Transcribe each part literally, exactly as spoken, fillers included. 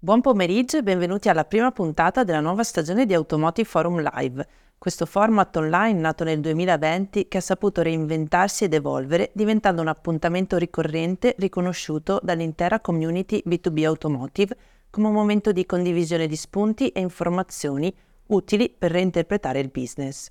Buon pomeriggio e benvenuti alla prima puntata della nuova stagione di Automotive Forum Live, questo format online nato nel duemilaventi che ha saputo reinventarsi ed evolvere, diventando un appuntamento ricorrente riconosciuto dall'intera community B due B Automotive come un momento di condivisione di spunti e informazioni utili per reinterpretare il business.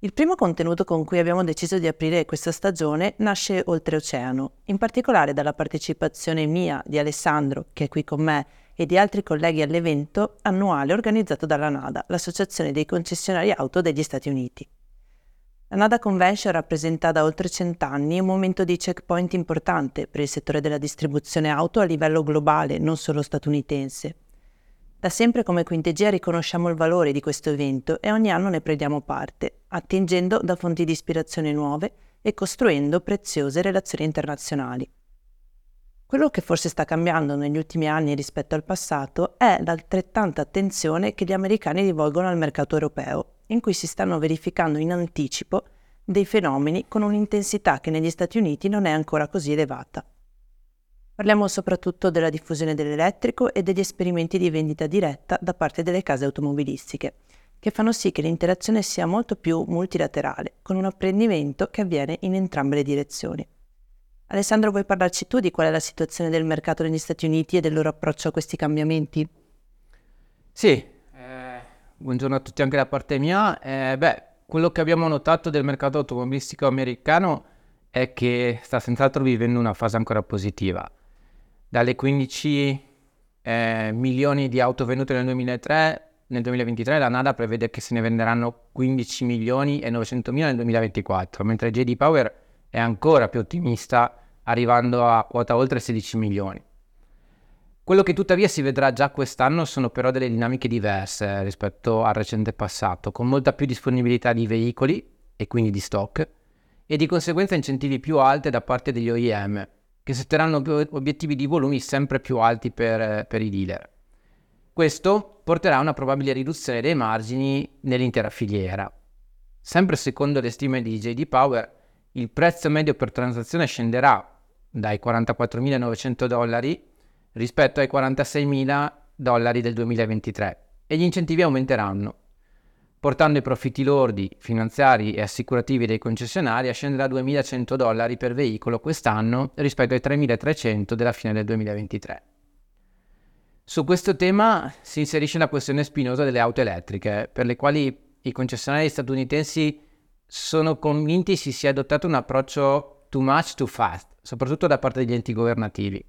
Il primo contenuto con cui abbiamo deciso di aprire questa stagione nasce oltreoceano, in particolare dalla partecipazione mia, di Alessandro, che è qui con me, e di altri colleghi all'evento annuale organizzato dalla NADA, l'associazione dei concessionari auto degli Stati Uniti. La NADA Convention rappresenta da oltre cent'anni un momento di checkpoint importante per il settore della distribuzione auto a livello globale, non solo statunitense. Da sempre come Quintegia riconosciamo il valore di questo evento e ogni anno ne prendiamo parte, attingendo da fonti di ispirazione nuove e costruendo preziose relazioni internazionali. Quello che forse sta cambiando negli ultimi anni rispetto al passato è l'altrettanta attenzione che gli americani rivolgono al mercato europeo, in cui si stanno verificando in anticipo dei fenomeni con un'intensità che negli Stati Uniti non è ancora così elevata. Parliamo soprattutto della diffusione dell'elettrico e degli esperimenti di vendita diretta da parte delle case automobilistiche, che fanno sì che l'interazione sia molto più multilaterale, con un apprendimento che avviene in entrambe le direzioni. Alessandro, vuoi parlarci tu di qual è la situazione del mercato negli Stati Uniti e del loro approccio a questi cambiamenti? Sì, eh, buongiorno a tutti anche da parte mia. Eh, beh, quello che abbiamo notato del mercato automobilistico americano è che sta senz'altro vivendo una fase ancora positiva. Dalle quindici eh, milioni di auto vendute nel duemilatré, nel duemilaventitré la NADA prevede che se ne venderanno quindici milioni e novecentomila nel duemilaventiquattro, mentre J D Power è ancora più ottimista, arrivando a quota oltre sedici milioni. Quello che tuttavia si vedrà già quest'anno sono però delle dinamiche diverse rispetto al recente passato, con molta più disponibilità di veicoli e quindi di stock, e di conseguenza incentivi più alti da parte degli O E M, che setteranno obiettivi di volumi sempre più alti per, per i dealer. Questo porterà a una probabile riduzione dei margini nell'intera filiera. Sempre secondo le stime di J D Power, il prezzo medio per transazione scenderà dai quarantaquattromilanovecento dollari rispetto ai quarantaseimila dollari del duemilaventitré e gli incentivi aumenteranno, portando i profitti lordi, finanziari e assicurativi dei concessionari a scendere a duemilacento dollari per veicolo quest'anno rispetto ai tremilatrecento della fine del duemilaventitré. Su questo tema si inserisce la questione spinosa delle auto elettriche, per le quali i concessionari statunitensi sono convinti si sia adottato un approccio too much too fast, soprattutto da parte degli enti governativi.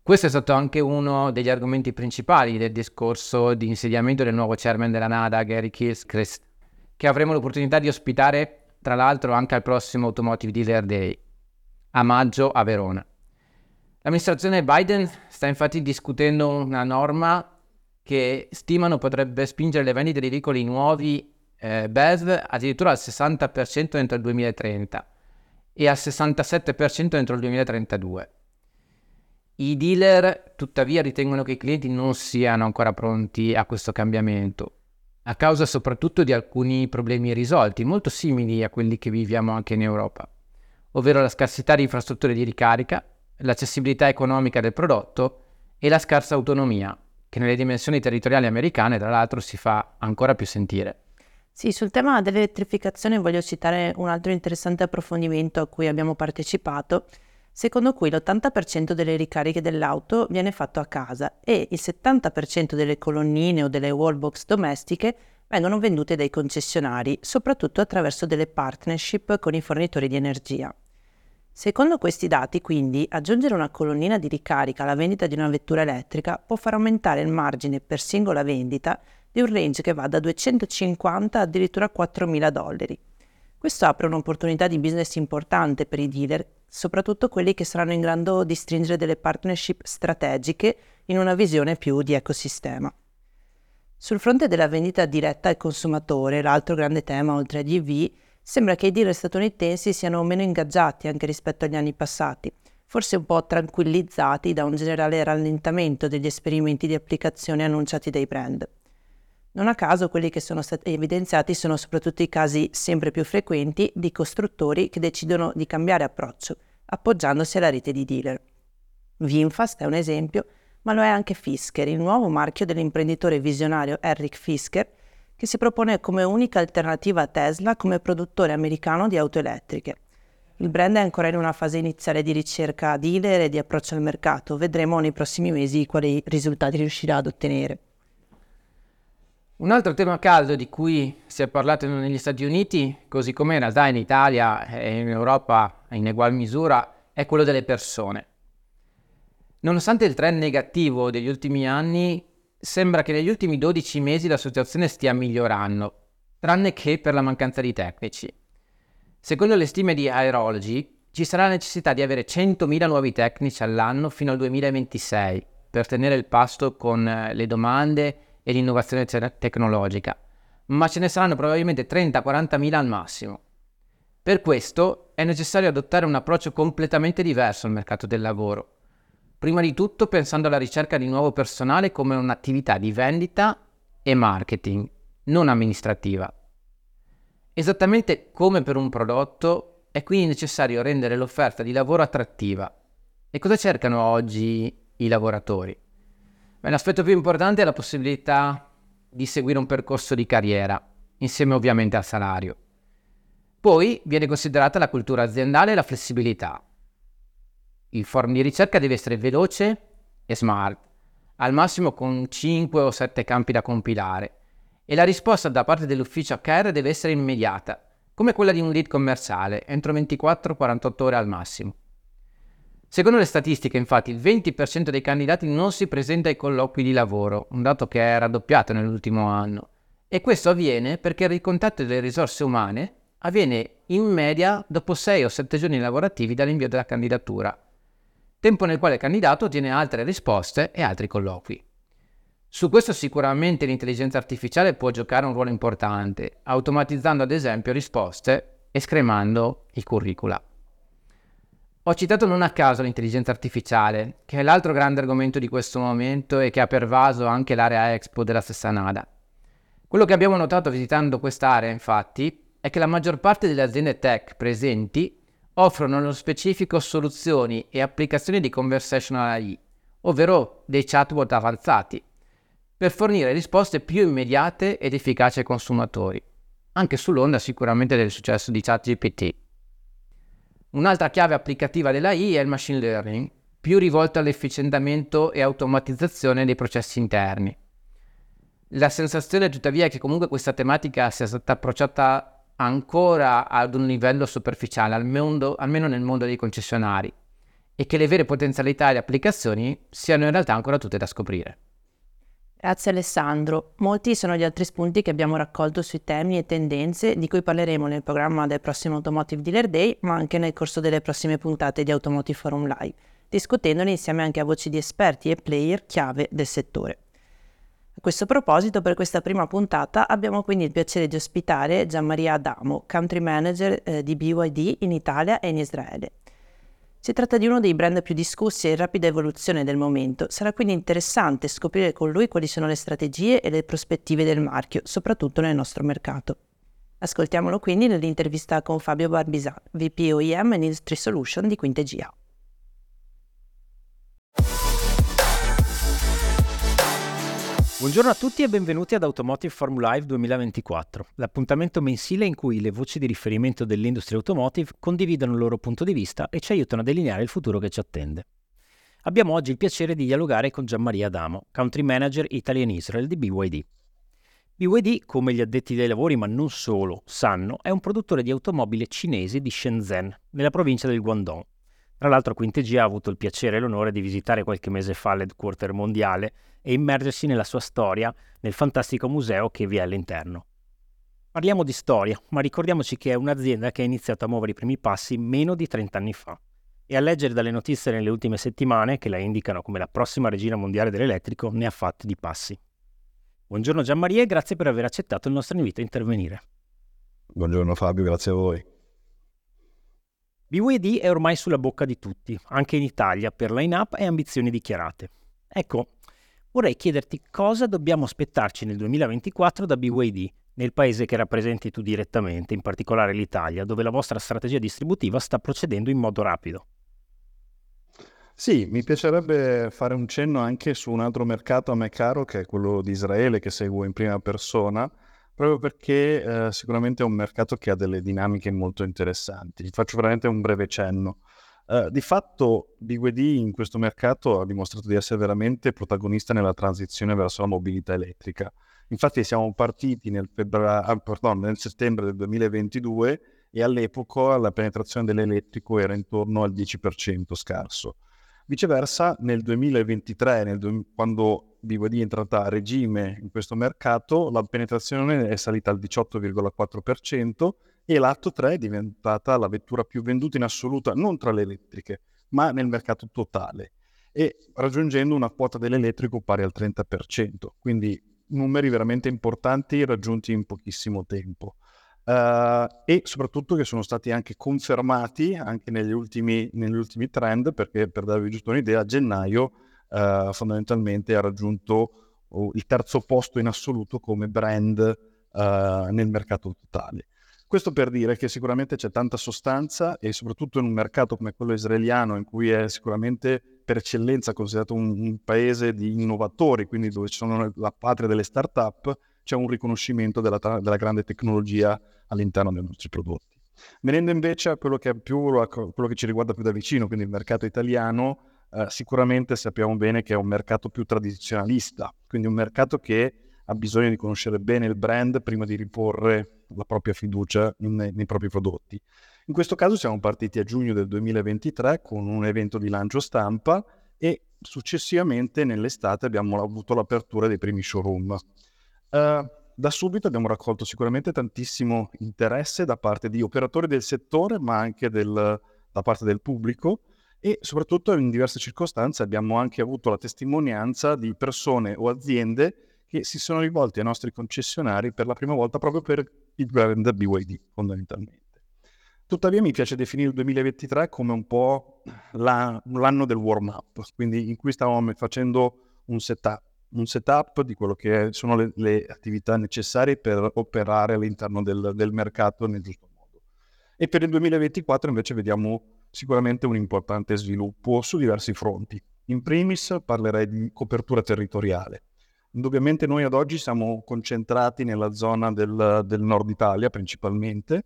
Questo è stato anche uno degli argomenti principali del discorso di insediamento del nuovo chairman della NADA, Gary Killschrist, che avremo l'opportunità di ospitare tra l'altro anche al prossimo Automotive Dealer Day a maggio a Verona. L'amministrazione Biden sta infatti discutendo una norma che stimano potrebbe spingere le vendite di veicoli nuovi Eh, B E S V addirittura al sessanta per cento entro il duemilatrenta e al sessantasette per cento entro il duemilatrentadue. I dealer tuttavia ritengono che i clienti non siano ancora pronti a questo cambiamento, a causa soprattutto di alcuni problemi irrisolti, molto simili a quelli che viviamo anche in Europa, ovvero la scarsità di infrastrutture di ricarica, l'accessibilità economica del prodotto e la scarsa autonomia, che nelle dimensioni territoriali americane tra l'altro si fa ancora più sentire. Sì, sul tema dell'elettrificazione voglio citare un altro interessante approfondimento a cui abbiamo partecipato, secondo cui l'ottanta per cento delle ricariche dell'auto viene fatto a casa e il settanta per cento delle colonnine o delle wallbox domestiche vengono vendute dai concessionari, soprattutto attraverso delle partnership con i fornitori di energia. Secondo questi dati, quindi, aggiungere una colonnina di ricarica alla vendita di una vettura elettrica può far aumentare il margine per singola vendita di un range che va da duecentocinquanta addirittura a quattromila dollari. Questo apre un'opportunità di business importante per i dealer, soprattutto quelli che saranno in grado di stringere delle partnership strategiche in una visione più di ecosistema. Sul fronte della vendita diretta al consumatore, l'altro grande tema oltre agli E V, sembra che i dealer statunitensi siano meno ingaggiati anche rispetto agli anni passati, forse un po' tranquillizzati da un generale rallentamento degli esperimenti di applicazione annunciati dai brand. Non a caso quelli che sono stati evidenziati sono soprattutto i casi sempre più frequenti di costruttori che decidono di cambiare approccio, appoggiandosi alla rete di dealer. VinFast è un esempio, ma lo è anche Fisker, il nuovo marchio dell'imprenditore visionario Henrik Fisker, che si propone come unica alternativa a Tesla come produttore americano di auto elettriche. Il brand è ancora in una fase iniziale di ricerca dealer e di approccio al mercato. Vedremo nei prossimi mesi quali risultati riuscirà ad ottenere. Un altro tema caldo di cui si è parlato negli Stati Uniti, così come in realtà in Italia e in Europa in egual misura, è quello delle persone. Nonostante il trend negativo degli ultimi anni, sembra che negli ultimi dodici mesi la situazione stia migliorando, tranne che per la mancanza di tecnici. Secondo le stime di Aerology, ci sarà la necessità di avere centomila nuovi tecnici all'anno fino al duemilaventisei per tenere il passo con le domande e l'innovazione tecnologica, ma ce ne saranno probabilmente trenta quarantamila al massimo. Per questo è necessario adottare un approccio completamente diverso al mercato del lavoro. Prima di tutto pensando alla ricerca di nuovo personale come un'attività di vendita e marketing, non amministrativa. Esattamente come per un prodotto, è quindi necessario rendere l'offerta di lavoro attrattiva. E cosa cercano oggi i lavoratori? Beh, l'aspetto più importante è la possibilità di seguire un percorso di carriera, insieme ovviamente al salario. Poi viene considerata la cultura aziendale e la flessibilità. Il forum di ricerca deve essere veloce e smart, al massimo con cinque o sette campi da compilare, e la risposta da parte dell'ufficio acca erre deve essere immediata, come quella di un lead commerciale, entro ventiquattro quarantotto ore al massimo. Secondo le statistiche, infatti, il venti per cento dei candidati non si presenta ai colloqui di lavoro, un dato che è raddoppiato nell'ultimo anno, e questo avviene perché il ricontatto delle risorse umane avviene in media dopo sei o sette giorni lavorativi dall'invio della candidatura, tempo nel quale il candidato ottiene altre risposte e altri colloqui. Su questo sicuramente l'intelligenza artificiale può giocare un ruolo importante, automatizzando ad esempio risposte e scremando i curricula. Ho citato non a caso l'intelligenza artificiale, che è l'altro grande argomento di questo momento e che ha pervaso anche l'area Expo della stessa NADA. Quello che abbiamo notato visitando quest'area, infatti, è che la maggior parte delle aziende tech presenti offrono nello specifico soluzioni e applicazioni di conversational A I, ovvero dei chatbot avanzati, per fornire risposte più immediate ed efficaci ai consumatori, anche sull'onda sicuramente del successo di ChatGPT. Un'altra chiave applicativa dell'A I è il machine learning, più rivolto all'efficientamento e automatizzazione dei processi interni. La sensazione tuttavia è che comunque questa tematica sia stata approcciata ancora ad un livello superficiale, al mondo, almeno nel mondo dei concessionari, e che le vere potenzialità e le applicazioni siano in realtà ancora tutte da scoprire. Grazie Alessandro. Molti sono gli altri spunti che abbiamo raccolto sui temi e tendenze di cui parleremo nel programma del prossimo Automotive Dealer Day, ma anche nel corso delle prossime puntate di Automotive Forum Live, discutendone insieme anche a voci di esperti e player chiave del settore. A questo proposito, per questa prima puntata abbiamo quindi il piacere di ospitare Gianmario Adamo, country manager eh, di B Y D in Italia e in Israele. Si tratta di uno dei brand più discussi e in rapida evoluzione del momento. Sarà quindi interessante scoprire con lui quali sono le strategie e le prospettive del marchio, soprattutto nel nostro mercato. Ascoltiamolo quindi nell'intervista con Fabio Barbisa, V P O E M and Industry Solution di Quintegia. Buongiorno a tutti e benvenuti ad Automotive Forum Live duemilaventiquattro, l'appuntamento mensile in cui le voci di riferimento dell'industria automotive condividono il loro punto di vista e ci aiutano a delineare il futuro che ci attende. Abbiamo oggi il piacere di dialogare con Gianmario Adamo, Country Manager Italy and Israel di B Y D. B Y D, come gli addetti ai lavori ma non solo sanno, è un produttore di automobili cinesi di Shenzhen, nella provincia del Guangdong. Tra l'altro Quintegia ha avuto il piacere e l'onore di visitare qualche mese fa l'headquarter mondiale e immergersi nella sua storia nel fantastico museo che vi è all'interno. Parliamo di storia, ma ricordiamoci che è un'azienda che ha iniziato a muovere i primi passi meno di trent'anni fa e a leggere dalle notizie nelle ultime settimane che la indicano come la prossima regina mondiale dell'elettrico ne ha fatti di passi. Buongiorno Gianmario e grazie per aver accettato il nostro invito a intervenire. Buongiorno Fabio, grazie a voi. B Y D è ormai sulla bocca di tutti, anche in Italia, per line-up e ambizioni dichiarate. Ecco, vorrei chiederti cosa dobbiamo aspettarci nel duemilaventiquattro da B Y D, nel paese che rappresenti tu direttamente, in particolare l'Italia, dove la vostra strategia distributiva sta procedendo in modo rapido. Sì, mi piacerebbe fare un cenno anche su un altro mercato a me caro, che è quello di Israele, che seguo in prima persona, proprio perché eh, sicuramente è un mercato che ha delle dinamiche molto interessanti. Faccio veramente un breve cenno. Uh, di fatto B Y D in questo mercato ha dimostrato di essere veramente protagonista nella transizione verso la mobilità elettrica. Infatti siamo partiti nel, febbra... ah, pardon, nel settembre del duemilaventidue e all'epoca la penetrazione dell'elettrico era intorno al dieci per cento scarso. Viceversa nel duemilaventitré, nel du... quando B Y D è entrata a regime in questo mercato, la penetrazione è salita al diciotto virgola quattro per cento e l'Atto tre è diventata la vettura più venduta in assoluta, non tra le elettriche, ma nel mercato totale, e raggiungendo una quota dell'elettrico pari al trenta per cento, quindi numeri veramente importanti raggiunti in pochissimo tempo. Uh, e soprattutto che sono stati anche confermati anche negli ultimi, negli ultimi trend, perché per darvi giusto un'idea, a gennaio uh, fondamentalmente ha raggiunto uh, il terzo posto in assoluto come brand uh, nel mercato totale. Questo per dire che sicuramente c'è tanta sostanza, e soprattutto in un mercato come quello israeliano, in cui è sicuramente per eccellenza considerato un, un paese di innovatori, quindi dove ci sono la patria delle start-up, c'è un riconoscimento della, della grande tecnologia all'interno dei nostri prodotti. Venendo invece a quello che, è più, a quello che ci riguarda più da vicino, quindi il mercato italiano, eh, sicuramente sappiamo bene che è un mercato più tradizionalista, quindi un mercato che ha bisogno di conoscere bene il brand prima di riporre la propria fiducia nei, nei propri prodotti. In questo caso siamo partiti a giugno del duemilaventitré con un evento di lancio stampa, e successivamente nell'estate abbiamo avuto l'apertura dei primi showroom. Uh, da subito abbiamo raccolto sicuramente tantissimo interesse da parte di operatori del settore, ma anche del, da parte del pubblico, e soprattutto in diverse circostanze abbiamo anche avuto la testimonianza di persone o aziende che si sono rivolti ai nostri concessionari per la prima volta proprio per il brand B Y D, fondamentalmente. Tuttavia mi piace definire il duemilaventitré come un po' la, l'anno del warm-up, quindi in cui stavamo facendo un setup, un setup di quello che sono le, le attività necessarie per operare all'interno del, del mercato nel giusto modo. E per il duemilaventiquattro invece vediamo sicuramente un importante sviluppo su diversi fronti. In primis parlerei di copertura territoriale. Indubbiamente noi ad oggi siamo concentrati nella zona del, del nord Italia principalmente,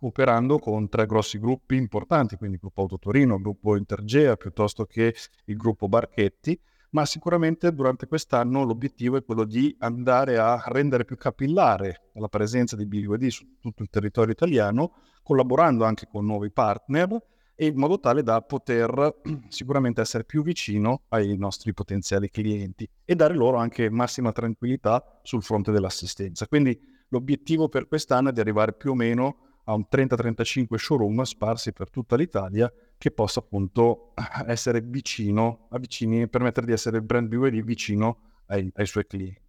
operando con tre grossi gruppi importanti, quindi Gruppo Auto Torino, Gruppo Intergea, piuttosto che il Gruppo Barchetti, ma sicuramente durante quest'anno l'obiettivo è quello di andare a rendere più capillare la presenza di B Y D su tutto il territorio italiano, collaborando anche con nuovi partner, e in modo tale da poter sicuramente essere più vicino ai nostri potenziali clienti e dare loro anche massima tranquillità sul fronte dell'assistenza. Quindi l'obiettivo per quest'anno è di arrivare più o meno a un trenta trentacinque showroom sparsi per tutta l'Italia, che possa appunto essere vicino, avvicini, permettere di essere il brand B Y D vicino ai, ai suoi clienti.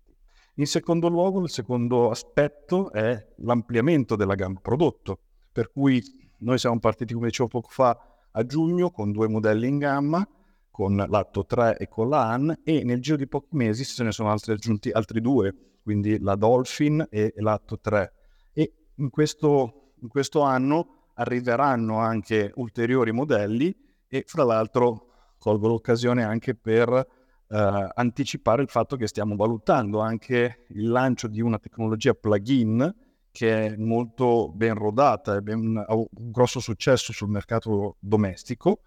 In secondo luogo, il secondo aspetto è l'ampliamento della gamma prodotto, per cui noi siamo partiti, come dicevo poco fa, a giugno con due modelli in gamma, con l'Atto tre e con la Han, e nel giro di pochi mesi se ne sono altri aggiunti altri due, quindi la Dolphin e l'Atto tre. E in questo, in questo anno arriveranno anche ulteriori modelli, e fra l'altro colgo l'occasione anche per eh, anticipare il fatto che stiamo valutando anche il lancio di una tecnologia plug-in che è molto ben rodata e ha un grosso successo sul mercato domestico,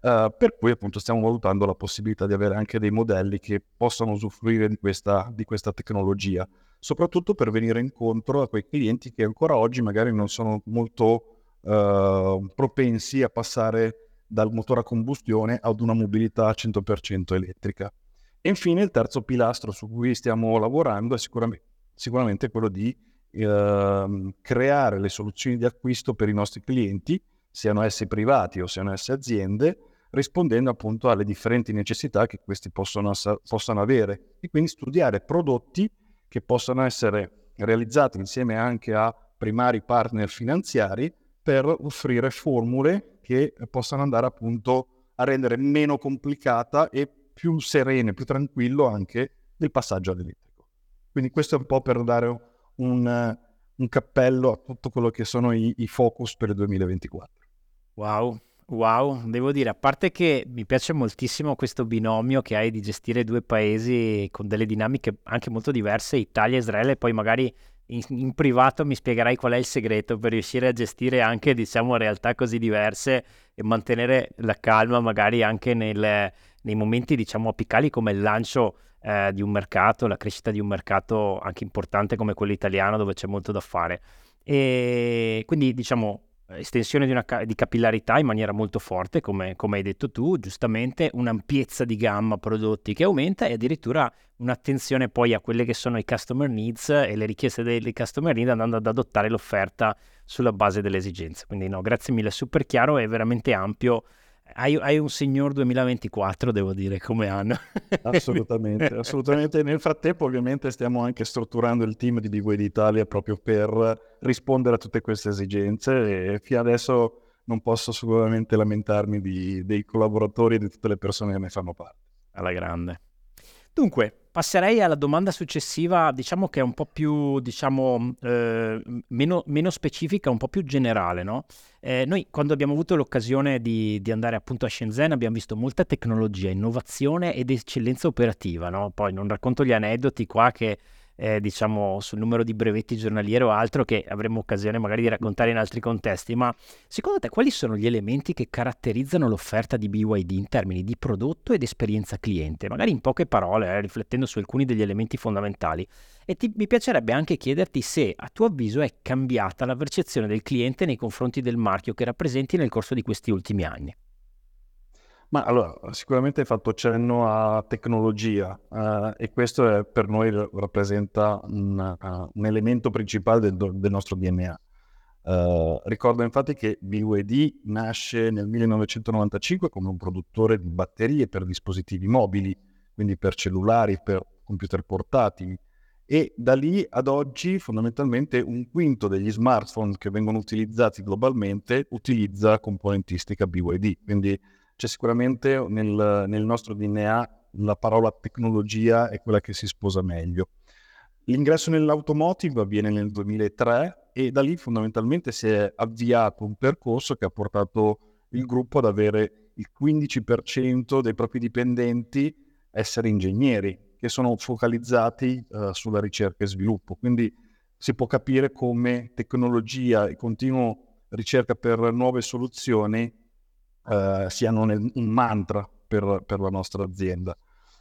eh, per cui appunto stiamo valutando la possibilità di avere anche dei modelli che possano usufruire di questa, di questa tecnologia, soprattutto per venire incontro a quei clienti che ancora oggi magari non sono molto eh, propensi a passare dal motore a combustione ad una mobilità cento per cento elettrica. E infine il terzo pilastro su cui stiamo lavorando è sicuramente, sicuramente quello di Uh, creare le soluzioni di acquisto per i nostri clienti, siano essi privati o siano essi aziende, rispondendo appunto alle differenti necessità che questi possono, possano avere, e quindi studiare prodotti che possano essere realizzati insieme anche a primari partner finanziari per offrire formule che possano andare appunto a rendere meno complicata e più sereno, più tranquillo anche del passaggio all'elettrico. Quindi questo è un po' per dare un Un, un cappello a tutto quello che sono i, i focus per il duemilaventiquattro. Wow, Wow, devo dire, a parte che mi piace moltissimo questo binomio che hai di gestire due paesi con delle dinamiche anche molto diverse, Italia e Israele, poi magari in, in privato mi spiegherai qual è il segreto per riuscire a gestire anche, diciamo, realtà così diverse e mantenere la calma magari anche nel, nei momenti, diciamo, apicali come il lancio eh, di un mercato, la crescita di un mercato anche importante come quello italiano dove c'è molto da fare. E quindi, diciamo, estensione di, una ca- di capillarità in maniera molto forte, come, come hai detto tu giustamente, un'ampiezza di gamma prodotti che aumenta e addirittura un'attenzione poi a quelle che sono i customer needs e le richieste dei customer needs, andando ad adottare l'offerta sulla base delle esigenze. Quindi no, grazie mille, super chiaro e veramente ampio. Hai, hai un signor duemilaventiquattro, devo dire, come anno. Assolutamente, assolutamente. Nel frattempo ovviamente stiamo anche strutturando il team di B Y D Italia proprio per rispondere a tutte queste esigenze, e fino adesso non posso sicuramente lamentarmi di, dei collaboratori e di tutte le persone che ne fanno parte. Alla grande. Dunque, passerei alla domanda successiva, diciamo che è un po' più, diciamo, eh, meno, meno specifica, un po' più generale, no? Eh, noi quando abbiamo avuto l'occasione di, di andare appunto a Shenzhen abbiamo visto molta tecnologia, innovazione ed eccellenza operativa, no? Poi non racconto gli aneddoti qua che, eh, diciamo, sul numero di brevetti giornalieri o altro che avremo occasione magari di raccontare in altri contesti, ma secondo te quali sono gli elementi che caratterizzano l'offerta di B Y D in termini di prodotto ed esperienza cliente? Magari in poche parole, eh, riflettendo su alcuni degli elementi fondamentali. E ti, mi piacerebbe anche chiederti se a tuo avviso è cambiata la percezione del cliente nei confronti del marchio che rappresenti nel corso di questi ultimi anni. Ma allora, sicuramente hai fatto cenno a tecnologia eh, e questo è, per noi rappresenta un, uh, un elemento principale del, del nostro D N A. Uh, ricordo infatti che B Y D nasce nel millenovecentonovantacinque come un produttore di batterie per dispositivi mobili, quindi per cellulari, per computer portatili, e da lì ad oggi fondamentalmente un quinto degli smartphone che vengono utilizzati globalmente utilizza componentistica B Y D, quindi c'è sicuramente nel, nel nostro D N A la parola tecnologia è quella che si sposa meglio. L'ingresso nell'automotive avviene nel duemilatré e da lì fondamentalmente si è avviato un percorso che ha portato il gruppo ad avere il quindici per cento dei propri dipendenti essere ingegneri che sono focalizzati uh, sulla ricerca e sviluppo. Quindi si può capire come tecnologia e continua ricerca per nuove soluzioni Uh, siano nel, un mantra per, per la nostra azienda.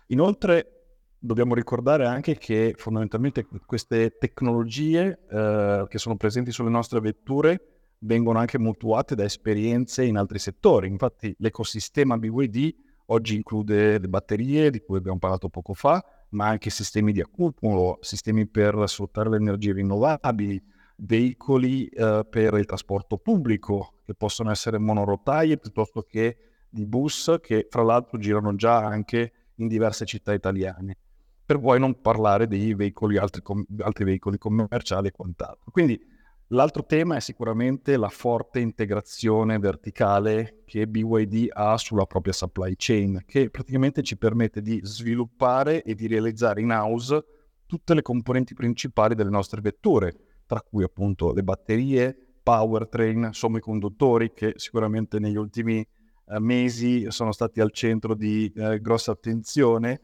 Inoltre dobbiamo ricordare anche che fondamentalmente queste tecnologie uh, che sono presenti sulle nostre vetture vengono anche mutuate da esperienze in altri settori. Infatti l'ecosistema B Y D oggi include le batterie di cui abbiamo parlato poco fa, ma anche sistemi di accumulo, sistemi per sfruttare le energie rinnovabili, veicoli uh, per il trasporto pubblico, che possono essere monorotaie piuttosto che di bus, che fra l'altro girano già anche in diverse città italiane, per poi non parlare dei veicoli, altri, com- altri veicoli commerciali e quant'altro. Quindi l'altro tema è sicuramente la forte integrazione verticale che B Y D ha sulla propria supply chain, che praticamente ci permette di sviluppare e di realizzare in house tutte le componenti principali delle nostre vetture, tra cui appunto le batterie, powertrain, semiconduttori, che sicuramente negli ultimi eh, mesi sono stati al centro di eh, grossa attenzione.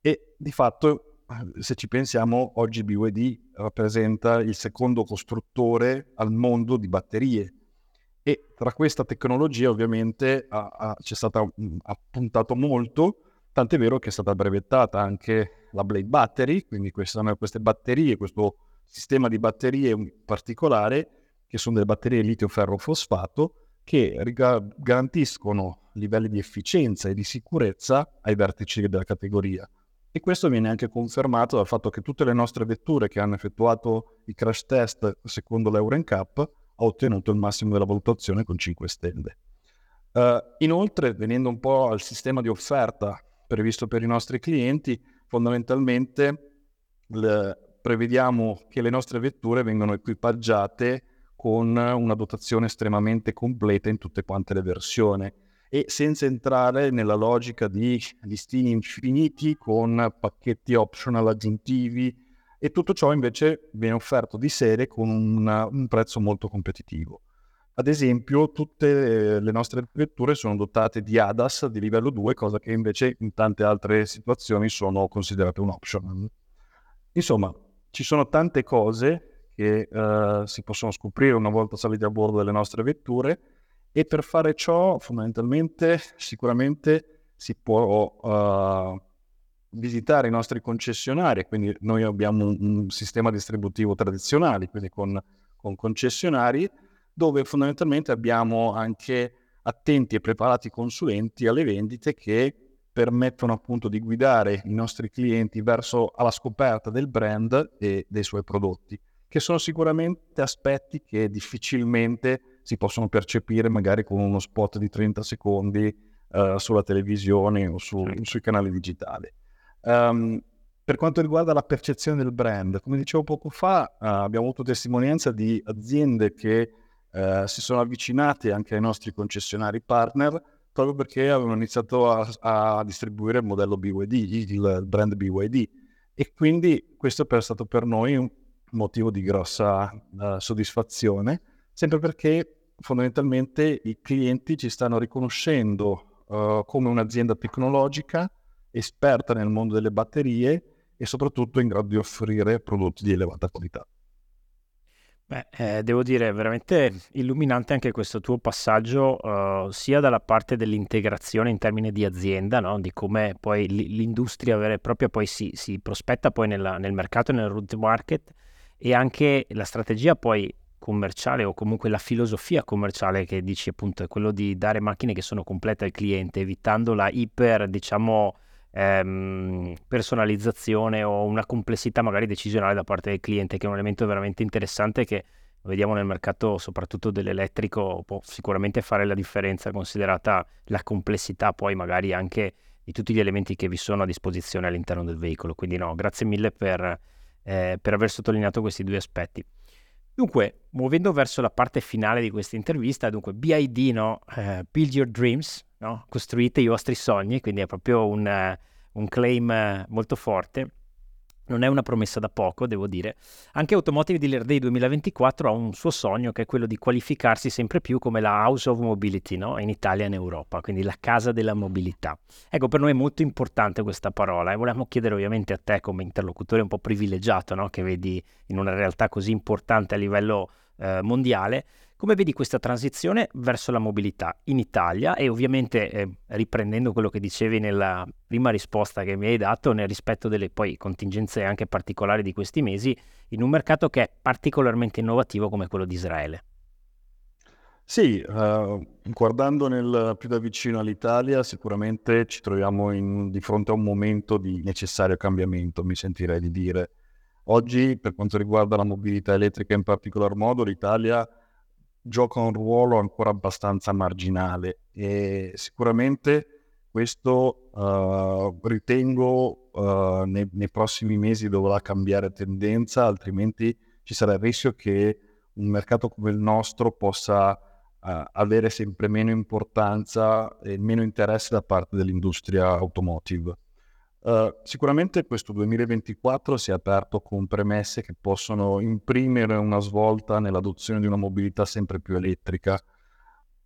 E di fatto, se ci pensiamo, oggi B Y D rappresenta il secondo costruttore al mondo di batterie. E tra questa tecnologia ovviamente ha, ha, c'è stata ha puntato molto, tant'è vero che è stata brevettata anche la Blade Battery, quindi queste, queste batterie, questo sistema di batterie particolare, che sono delle batterie litio-ferro-fosfato, che riga- garantiscono livelli di efficienza e di sicurezza ai vertici della categoria. E questo viene anche confermato dal fatto che tutte le nostre vetture che hanno effettuato i crash test secondo l'Euro NCAP ha ottenuto il massimo della valutazione con cinque stelle. Uh, inoltre, venendo un po' al sistema di offerta previsto per i nostri clienti, fondamentalmente le prevediamo che le nostre vetture vengano equipaggiate con una dotazione estremamente completa in tutte quante le versioni e senza entrare nella logica di listini infiniti con pacchetti optional aggiuntivi, e tutto ciò invece viene offerto di serie con una, un prezzo molto competitivo. Ad esempio, tutte le nostre vetture sono dotate di A D A S di livello due, cosa che invece in tante altre situazioni sono considerate un optional. Insomma, ci sono tante cose che uh, si possono scoprire una volta saliti a bordo delle nostre vetture, e per fare ciò fondamentalmente sicuramente si può uh, visitare i nostri concessionari. Quindi noi abbiamo un, un sistema distributivo tradizionale, quindi con, con concessionari, dove fondamentalmente abbiamo anche attenti e preparati consulenti alle vendite che permettono appunto di guidare i nostri clienti verso alla scoperta del brand e dei suoi prodotti, che sono sicuramente aspetti che difficilmente si possono percepire magari con uno spot di trenta secondi uh, sulla televisione o su, certo. sui canali digitali. Um, Per quanto riguarda la percezione del brand, come dicevo poco fa, uh, abbiamo avuto testimonianza di aziende che uh, si sono avvicinate anche ai nostri concessionari partner proprio perché avevano iniziato a, a distribuire il modello B Y D, il brand B Y D, e quindi questo è stato per noi un motivo di grossa uh, soddisfazione, sempre perché fondamentalmente i clienti ci stanno riconoscendo uh, come un'azienda tecnologica, esperta nel mondo delle batterie e soprattutto in grado di offrire prodotti di elevata qualità. Beh, eh, devo dire, è veramente illuminante anche questo tuo passaggio, eh, sia dalla parte dell'integrazione in termini di azienda, no? Di come poi l'industria vera e propria poi si, si prospetta poi nella, nel mercato e nel road market, e anche la strategia poi commerciale, o comunque la filosofia commerciale che dici appunto è quello di dare macchine che sono complete al cliente, evitando la iper, diciamo, personalizzazione o una complessità magari decisionale da parte del cliente, che è un elemento veramente interessante che vediamo nel mercato soprattutto dell'elettrico, può sicuramente fare la differenza, considerata la complessità poi magari anche di tutti gli elementi che vi sono a disposizione all'interno del veicolo. Quindi no, grazie mille per, eh, per aver sottolineato questi due aspetti. Dunque, muovendo verso la parte finale di questa intervista, dunque B I D, no? Uh, Build Your Dreams, no? Costruite i vostri sogni, quindi è proprio un, uh, un claim uh, molto forte. Non è una promessa da poco, devo dire. Anche Automotive Dealer Day duemilaventiquattro ha un suo sogno, che è quello di qualificarsi sempre più come la House of Mobility, no? In Italia e in Europa, quindi la casa della mobilità. Ecco, per noi è molto importante questa parola, e volevamo chiedere ovviamente a te, come interlocutore un po' privilegiato, no? Che vedi in una realtà così importante a livello eh, mondiale, come vedi questa transizione verso la mobilità in Italia, e ovviamente eh, riprendendo quello che dicevi nella prima risposta che mi hai dato, nel rispetto delle poi contingenze anche particolari di questi mesi, in un mercato che è particolarmente innovativo come quello di Israele. Sì, uh, guardando nel, più da vicino all'Italia, sicuramente ci troviamo in, di fronte a un momento di necessario cambiamento, mi sentirei di dire. Oggi, per quanto riguarda la mobilità elettrica in particolar modo, l'Italia gioca un ruolo ancora abbastanza marginale, e sicuramente questo uh, ritengo uh, nei, nei prossimi mesi dovrà cambiare tendenza, altrimenti ci sarà il rischio che un mercato come il nostro possa uh, avere sempre meno importanza e meno interesse da parte dell'industria automotive. Uh, sicuramente questo duemilaventiquattro si è aperto con premesse che possono imprimere una svolta nell'adozione di una mobilità sempre più elettrica,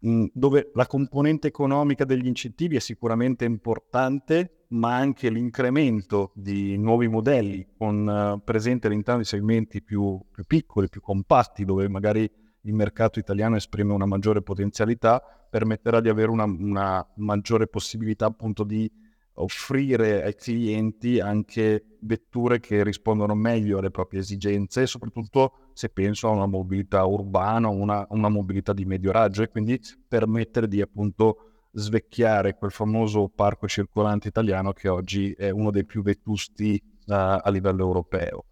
mh, dove la componente economica degli incentivi è sicuramente importante, ma anche l'incremento di nuovi modelli con uh, presente all'interno di segmenti più, più piccoli, più compatti, dove magari il mercato italiano esprime una maggiore potenzialità, permetterà di avere una, una maggiore possibilità appunto di offrire ai clienti anche vetture che rispondono meglio alle proprie esigenze, soprattutto se penso a una mobilità urbana, una, una mobilità di medio raggio, e quindi permettere di appunto svecchiare quel famoso parco circolante italiano che oggi è uno dei più vetusti uh, a livello europeo.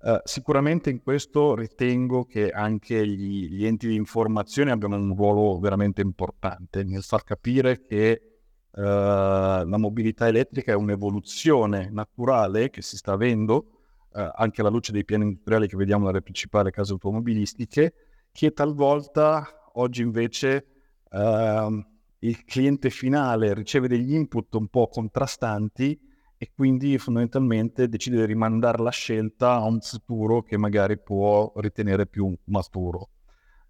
Uh, sicuramente in questo ritengo che anche gli, gli enti di informazione abbiano un ruolo veramente importante nel far capire che Uh, la mobilità elettrica è un'evoluzione naturale che si sta avendo, uh, anche alla luce dei piani industriali che vediamo dalle principali case automobilistiche, che talvolta oggi invece uh, il cliente finale riceve degli input un po' contrastanti, e quindi fondamentalmente decide di rimandare la scelta a un futuro che magari può ritenere più maturo.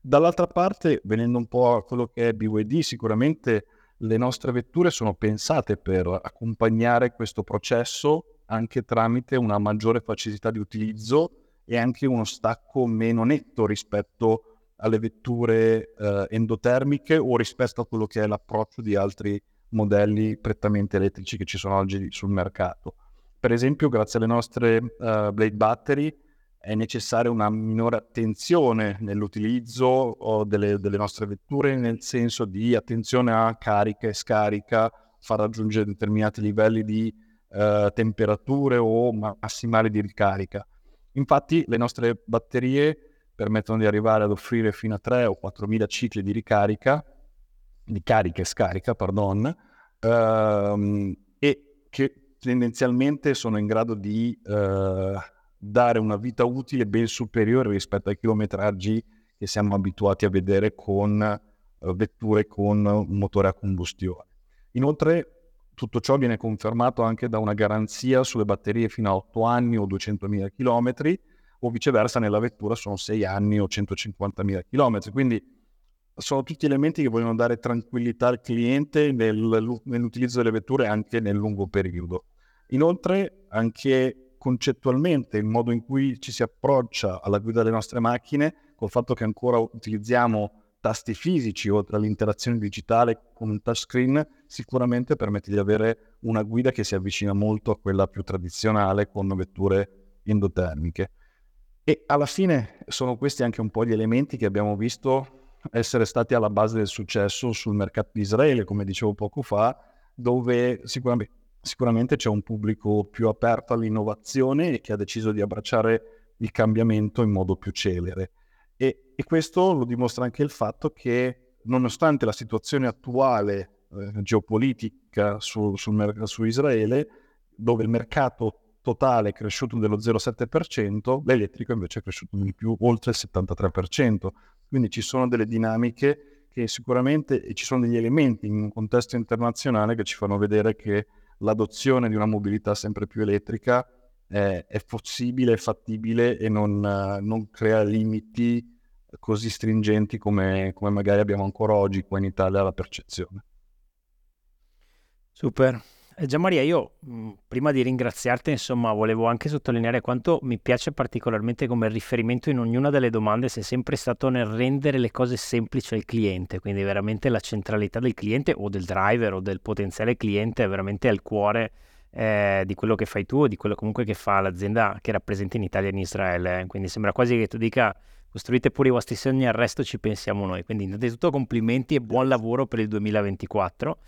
Dall'altra parte, venendo un po' a quello che è B Y D, sicuramente le nostre vetture sono pensate per accompagnare questo processo anche tramite una maggiore facilità di utilizzo e anche uno stacco meno netto rispetto alle vetture eh, endotermiche o rispetto a quello che è l'approccio di altri modelli prettamente elettrici che ci sono oggi sul mercato. Per esempio, grazie alle nostre uh, Blade Battery è necessaria una minore attenzione nell'utilizzo delle, delle nostre vetture, nel senso di attenzione a carica e scarica, far raggiungere determinati livelli di uh, temperature o massimali di ricarica. Infatti le nostre batterie permettono di arrivare ad offrire fino a tre o quattromila cicli di ricarica, di carica e scarica, pardon, uh, e che tendenzialmente sono in grado di eh, dare una vita utile ben superiore rispetto ai chilometraggi che siamo abituati a vedere con eh, vetture con un motore a combustione. Inoltre tutto ciò viene confermato anche da una garanzia sulle batterie fino a otto anni o duecentomila chilometri, o viceversa nella vettura sono sei anni o centocinquantamila chilometri. Quindi sono tutti elementi che vogliono dare tranquillità al cliente nel, nell'utilizzo delle vetture anche nel lungo periodo. Inoltre, anche concettualmente, il modo in cui ci si approccia alla guida delle nostre macchine, col fatto che ancora utilizziamo tasti fisici oltre all'interazione digitale con un touchscreen, sicuramente permette di avere una guida che si avvicina molto a quella più tradizionale con vetture endotermiche. E alla fine sono questi anche un po' gli elementi che abbiamo visto essere stati alla base del successo sul mercato di Israele, come dicevo poco fa, dove sicuramente Sicuramente c'è un pubblico più aperto all'innovazione e che ha deciso di abbracciare il cambiamento in modo più celere. E, e questo lo dimostra anche il fatto che, nonostante la situazione attuale eh, geopolitica su, sul, su Israele, dove il mercato totale è cresciuto dello zero virgola sette per cento, l'elettrico invece è cresciuto di più, oltre il settantatré per cento. Quindi ci sono delle dinamiche che sicuramente, e ci sono degli elementi in un contesto internazionale che ci fanno vedere che l'adozione di una mobilità sempre più elettrica è, è possibile, è fattibile e non, non crea limiti così stringenti come, come magari abbiamo ancora oggi qua in Italia la percezione. Super. Gianmaria, io mh, prima di ringraziarti, insomma, volevo anche sottolineare quanto mi piace particolarmente come riferimento in ognuna delle domande sei sempre stato nel rendere le cose semplici al cliente, quindi veramente la centralità del cliente o del driver o del potenziale cliente è veramente al cuore eh, di quello che fai tu o di quello comunque che fa l'azienda che rappresenti in Italia e in Israele, eh. Quindi sembra quasi che tu dica costruite pure i vostri sogni, al resto ci pensiamo noi, quindi innanzitutto complimenti e buon lavoro per il duemilaventiquattro.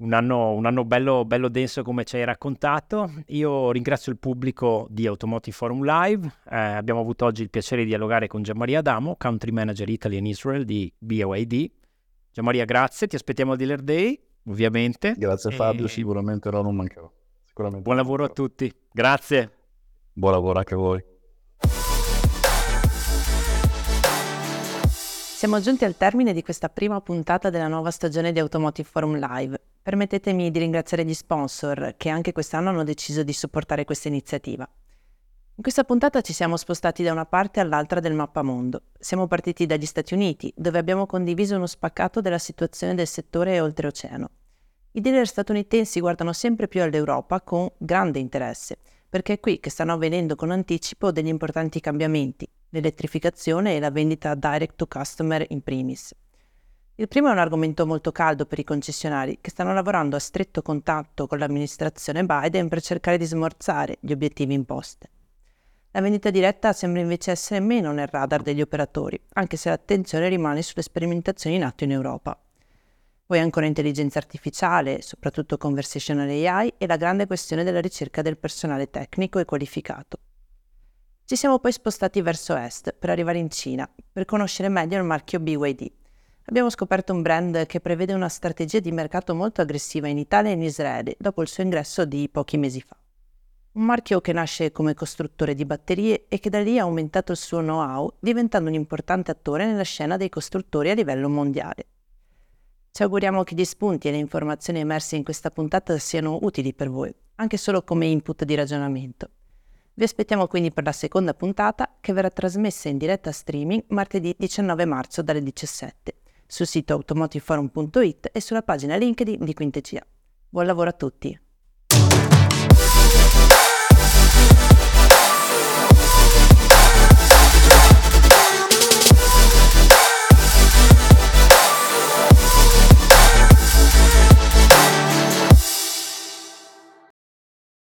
Un anno, un anno bello, bello denso come ci hai raccontato. Io ringrazio il pubblico di Automotive Forum Live. Eh, abbiamo avuto oggi il piacere di dialogare con Gianmario Adamo, Country Manager Italy and Israel di B Y D. Gianmario, grazie, ti aspettiamo al Dealer Day, ovviamente. Grazie Fabio, e... sicuramente no, non mancherò. Sicuramente buon lavoro mancherò. A tutti, grazie. Buon lavoro anche a voi. Siamo giunti al termine di questa prima puntata della nuova stagione di Automotive Forum Live. Permettetemi di ringraziare gli sponsor che anche quest'anno hanno deciso di supportare questa iniziativa. In questa puntata ci siamo spostati da una parte all'altra del mappamondo. Siamo partiti dagli Stati Uniti, dove abbiamo condiviso uno spaccato della situazione del settore oltreoceano. I dealer statunitensi guardano sempre più all'Europa con grande interesse, perché è qui che stanno avvenendo con anticipo degli importanti cambiamenti, l'elettrificazione e la vendita direct to customer in primis. Il primo è un argomento molto caldo per i concessionari, che stanno lavorando a stretto contatto con l'amministrazione Biden per cercare di smorzare gli obiettivi imposti. La vendita diretta sembra invece essere meno nel radar degli operatori, anche se l'attenzione rimane sulle sperimentazioni in atto in Europa. Poi ancora intelligenza artificiale, soprattutto conversational A I, e la grande questione della ricerca del personale tecnico e qualificato. Ci siamo poi spostati verso est, per arrivare in Cina, per conoscere meglio il marchio B Y D. Abbiamo scoperto un brand che prevede una strategia di mercato molto aggressiva in Italia e in Israele dopo il suo ingresso di pochi mesi fa. Un marchio che nasce come costruttore di batterie e che da lì ha aumentato il suo know-how, diventando un importante attore nella scena dei costruttori a livello mondiale. Ci auguriamo che gli spunti e le informazioni emerse in questa puntata siano utili per voi, anche solo come input di ragionamento. Vi aspettiamo quindi per la seconda puntata, che verrà trasmessa in diretta streaming martedì diciannove marzo dalle diciassette sul sito automotiveforum punto it e sulla pagina LinkedIn di Quintegia. Buon lavoro a tutti!